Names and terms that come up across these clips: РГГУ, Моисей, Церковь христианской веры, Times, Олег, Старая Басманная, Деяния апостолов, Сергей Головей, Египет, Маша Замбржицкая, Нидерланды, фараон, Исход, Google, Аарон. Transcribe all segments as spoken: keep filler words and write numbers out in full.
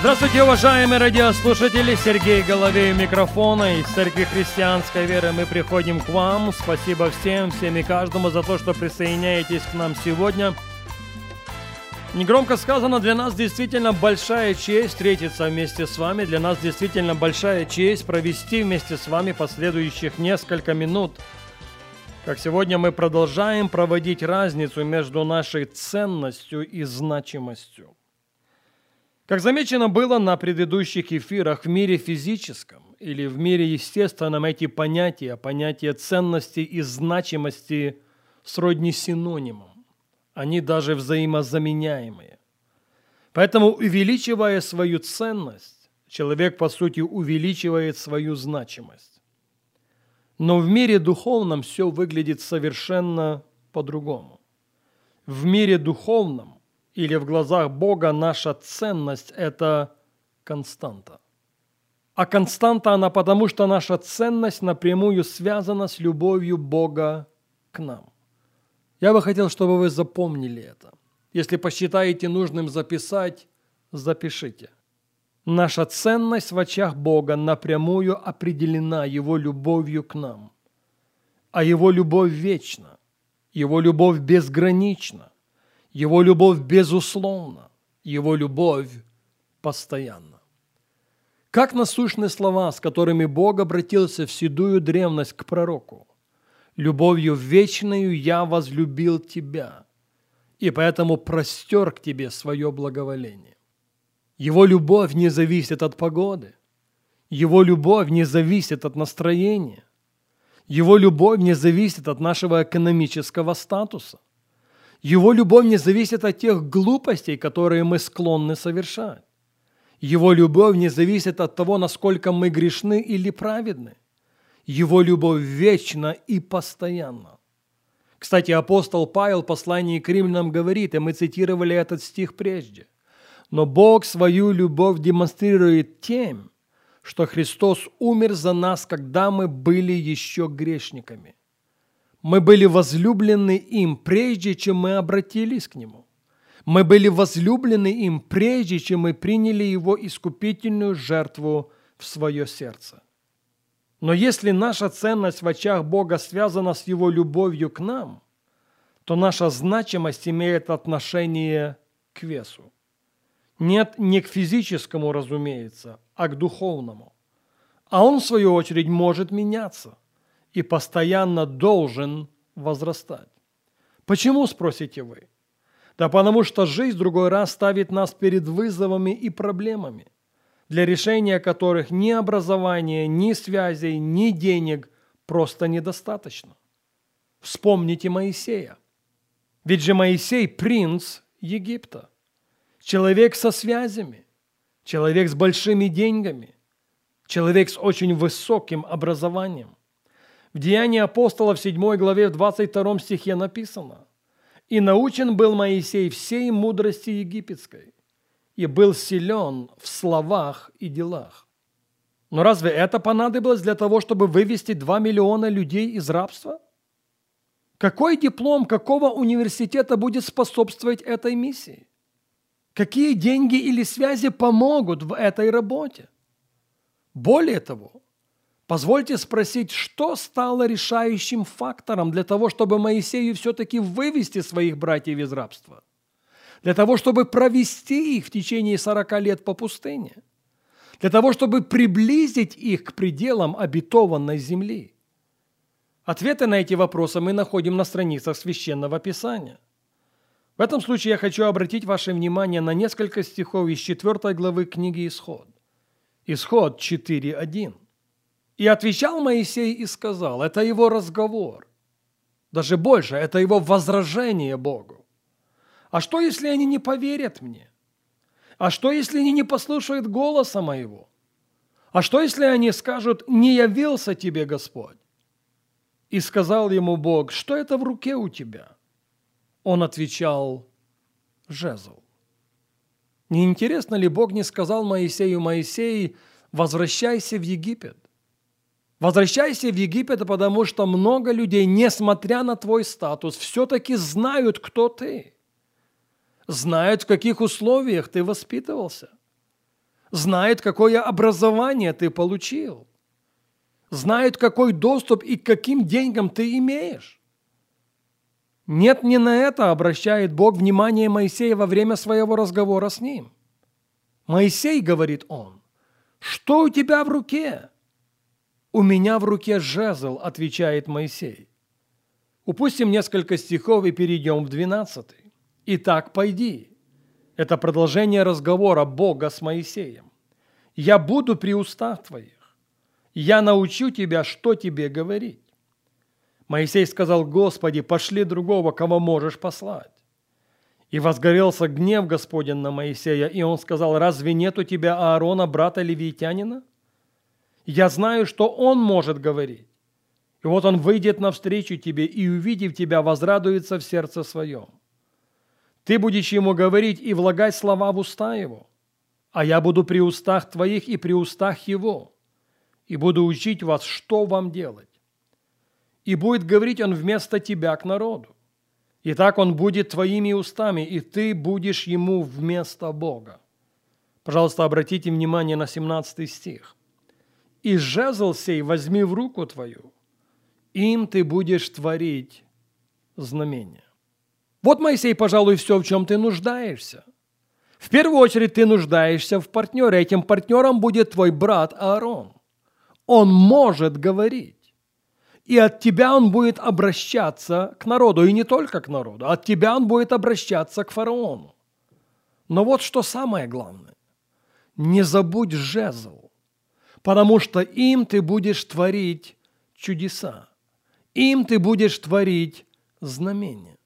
Здравствуйте, уважаемые радиослушатели! Сергей Головей у микрофона. Из Церкви христианской веры мы приходим к вам. Спасибо всем, всем и каждому за то, что присоединяетесь к нам сегодня. Негромко сказано, для нас действительно большая честь встретиться вместе с вами. Для нас действительно большая честь провести вместе с вами последующих несколько минут. Как сегодня мы продолжаем проводить разницу между нашей ценностью и значимостью. Как замечено было на предыдущих эфирах, в мире физическом или в мире естественном эти понятия, понятия ценности и значимости сродни синонимам. Они даже взаимозаменяемые. Поэтому, увеличивая свою ценность, человек, по сути, увеличивает свою значимость. Но в мире духовном все выглядит совершенно по-другому. В мире духовном или в глазах Бога наша ценность – это константа. А константа она потому, что наша ценность напрямую связана с любовью Бога к нам. Я бы хотел, чтобы вы запомнили это. Если посчитаете нужным записать, запишите. Наша ценность в очах Бога напрямую определена Его любовью к нам. А Его любовь вечна, Его любовь безгранична, Его любовь безусловна, Его любовь постоянна. Как насущные слова, с которыми Бог обратился в седую древность к пророку. «Любовью вечною я возлюбил тебя, и поэтому простер к тебе свое благоволение». Его любовь не зависит от погоды. Его любовь не зависит от настроения. Его любовь не зависит от нашего экономического статуса. Его любовь не зависит от тех глупостей, которые мы склонны совершать. Его любовь не зависит от того, насколько мы грешны или праведны. Его любовь вечна и постоянна. Кстати, апостол Павел в послании к римлянам говорит, и мы цитировали этот стих прежде, «Но Бог свою любовь демонстрирует тем, что Христос умер за нас, когда мы были еще грешниками. Мы были возлюблены им, прежде чем мы обратились к Нему. Мы были возлюблены им, прежде чем мы приняли Его искупительную жертву в свое сердце». Но если наша ценность в очах Бога связана с Его любовью к нам, то наша значимость имеет отношение к весу. Нет, не к физическому, разумеется, а к духовному. А он, в свою очередь, может меняться и постоянно должен возрастать. Почему, спросите вы? Да потому что жизнь в другой раз ставит нас перед вызовами и проблемами, для решения которых ни образования, ни связей, ни денег просто недостаточно. Вспомните Моисея. Ведь же Моисей – принц Египта, человек со связями, человек с большими деньгами, человек с очень высоким образованием. В Деянии апостолов седьмой главе в двадцать втором стихе написано «И научен был Моисей всей мудрости египетской, и был силен в словах и делах». Но разве это понадобилось для того, чтобы вывести два миллиона людей из рабства? Какой диплом какого университета будет способствовать этой миссии? Какие деньги или связи помогут в этой работе? Более того, позвольте спросить, что стало решающим фактором для того, чтобы Моисею все-таки вывести своих братьев из рабства? Для того, чтобы провести их в течение сорока лет по пустыне, для того, чтобы приблизить их к пределам обетованной земли. Ответы на эти вопросы мы находим на страницах Священного Писания. В этом случае я хочу обратить ваше внимание на несколько стихов из четвёртой главы книги Исход. Исход четыре один. «И отвечал Моисей и сказал», это его разговор, даже больше, это его возражение Богу. «А что, если они не поверят мне? А что, если они не послушают голоса моего? А что, если они скажут, не явился тебе Господь?» И сказал ему Бог: что это в руке у тебя? Он отвечал: жезл. Не интересно ли, Бог не сказал Моисею: Моисей, возвращайся в Египет. Возвращайся в Египет, потому что много людей, несмотря на твой статус, все-таки знают, кто ты. Знают, в каких условиях ты воспитывался. Знают, какое образование ты получил. Знают, какой доступ и к каким деньгам ты имеешь. Нет, не на это обращает Бог внимание Моисея во время своего разговора с ним. Моисей, говорит он, что у тебя в руке? У меня в руке жезл, отвечает Моисей. Упустим несколько стихов и перейдем в двенадцатый. Итак, пойди. Это продолжение разговора Бога с Моисеем. Я буду при устах твоих. Я научу тебя, что тебе говорить. Моисей сказал: Господи, пошли другого, кого можешь послать. И возгорелся гнев Господень на Моисея, и он сказал: разве нет у тебя Аарона, брата левитянина? Я знаю, что он может говорить. И вот он выйдет навстречу тебе, и, увидев тебя, возрадуется в сердце своем. Ты будешь ему говорить и влагать слова в уста его, а я буду при устах твоих и при устах его, и буду учить вас, что вам делать. И будет говорить он вместо тебя к народу. И так он будет твоими устами, и ты будешь ему вместо Бога. Пожалуйста, обратите внимание на семнадцатый стих. И жезл сей возьми в руку твою, им ты будешь творить знамения. Вот, Моисей, пожалуй, все, в чем ты нуждаешься. В первую очередь ты нуждаешься в партнере. Этим партнером будет твой брат Аарон. Он может говорить. И от тебя он будет обращаться к народу. И не только к народу. От тебя он будет обращаться к фараону. Но вот что самое главное. Не забудь жезл. Потому что им ты будешь творить чудеса, им ты будешь творить знамения.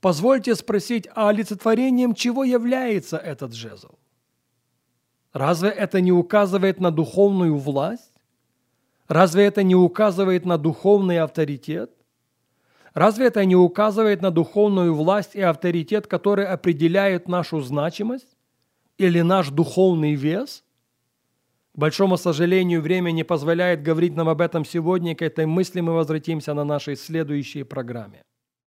Позвольте спросить, а олицетворением чего является этот жезл? Разве это не указывает на духовную власть? Разве это не указывает на духовный авторитет? Разве это не указывает на духовную власть и авторитет, которые определяют нашу значимость или наш духовный вес? К большому сожалению, время не позволяет говорить нам об этом сегодня, и к этой мысли мы возвратимся на нашей следующей программе.